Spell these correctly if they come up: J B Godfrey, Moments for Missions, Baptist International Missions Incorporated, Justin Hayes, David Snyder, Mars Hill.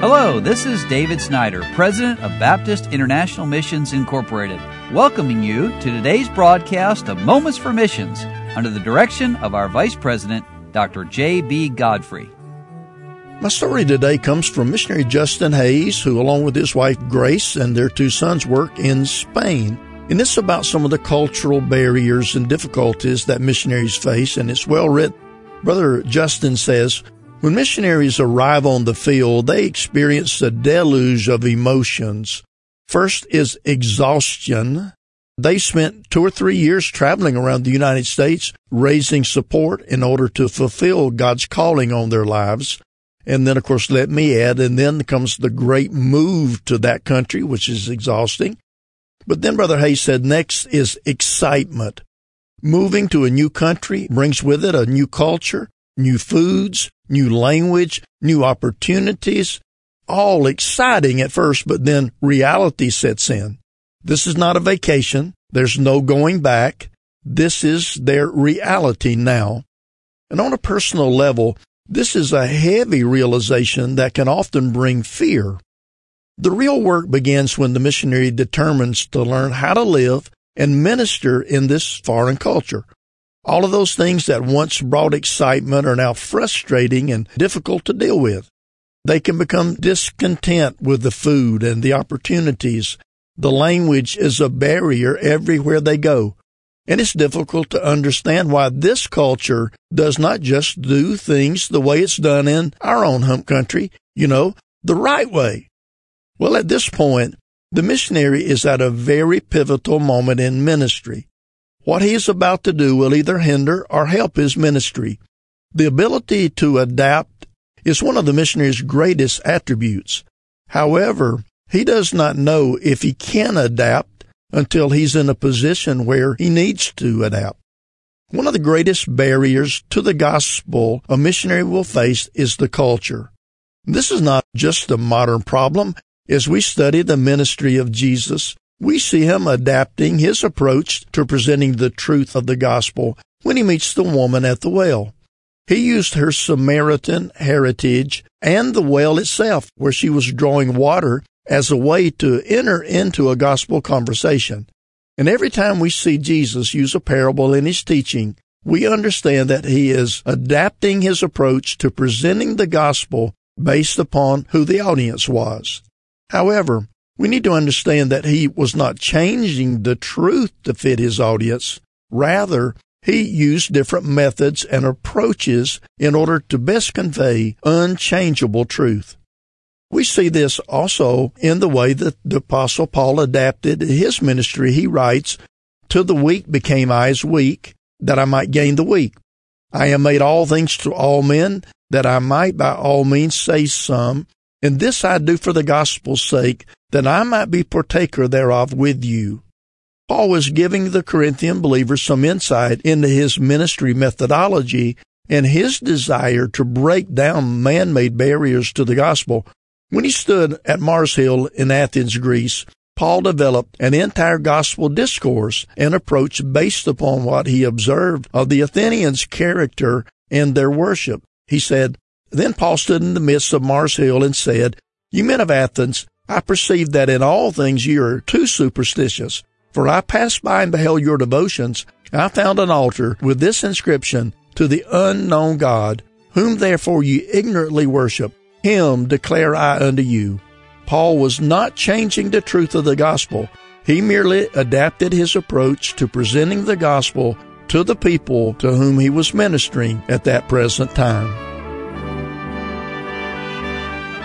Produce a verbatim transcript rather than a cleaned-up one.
Hello, this is David Snyder, President of Baptist International Missions Incorporated, welcoming you to today's broadcast of Moments for Missions under the direction of our Vice President, Doctor J B. Godfrey. My story today comes from missionary Justin Hayes, who along with his wife Grace and their two sons work in Spain. And it's about some of the cultural barriers and difficulties that missionaries face, and it's well written. Brother Justin says, when missionaries arrive on the field, they experience a deluge of emotions. First is exhaustion. They spent two or three years traveling around the United States, raising support in order to fulfill God's calling on their lives. And then, of course, let me add, and then comes the great move to that country, which is exhausting. But then Brother Hayes said, next is excitement. Moving to a new country brings with it a new culture, new foods, new language, new opportunities, all exciting at first, but then reality sets in. This is not a vacation. There's no going back. This is their reality now. And on a personal level, this is a heavy realization that can often bring fear. The real work begins when the missionary determines to learn how to live and minister in this foreign culture. All of those things that once brought excitement are now frustrating and difficult to deal with. They can become discontent with the food and the opportunities. The language is a barrier everywhere they go. And it's difficult to understand why this culture does not just do things the way it's done in our own home country, you know, the right way. Well, at this point, the missionary is at a very pivotal moment in ministry. What he is about to do will either hinder or help his ministry. The ability to adapt is one of the missionary's greatest attributes. However, he does not know if he can adapt until he's in a position where he needs to adapt. One of the greatest barriers to the gospel a missionary will face is the culture. This is not just a modern problem. As we study the ministry of Jesus, we see him adapting his approach to presenting the truth of the gospel when he meets the woman at the well. He used her Samaritan heritage and the well itself, where she was drawing water, as a way to enter into a gospel conversation. And every time we see Jesus use a parable in his teaching, we understand that he is adapting his approach to presenting the gospel based upon who the audience was. However, we need to understand that he was not changing the truth to fit his audience. Rather, he used different methods and approaches in order to best convey unchangeable truth. We see this also in the way that the Apostle Paul adapted his ministry. He writes, "To the weak became I as weak, that I might gain the weak. I am made all things to all men, that I might by all means save some. And this I do for the gospel's sake, that I might be partaker thereof with you." Paul was giving the Corinthian believers some insight into his ministry methodology and his desire to break down man-made barriers to the gospel. When he stood at Mars Hill in Athens, Greece, Paul developed an entire gospel discourse and approach based upon what he observed of the Athenians' character and their worship. He said, "Then Paul stood in the midst of Mars Hill and said, 'You men of Athens, I perceive that in all things you are too superstitious. For I passed by and beheld your devotions, and I found an altar with this inscription, to the unknown God, whom therefore you ignorantly worship. Him declare I unto you.'" Paul was not changing the truth of the gospel. He merely adapted his approach to presenting the gospel to the people to whom he was ministering at that present time.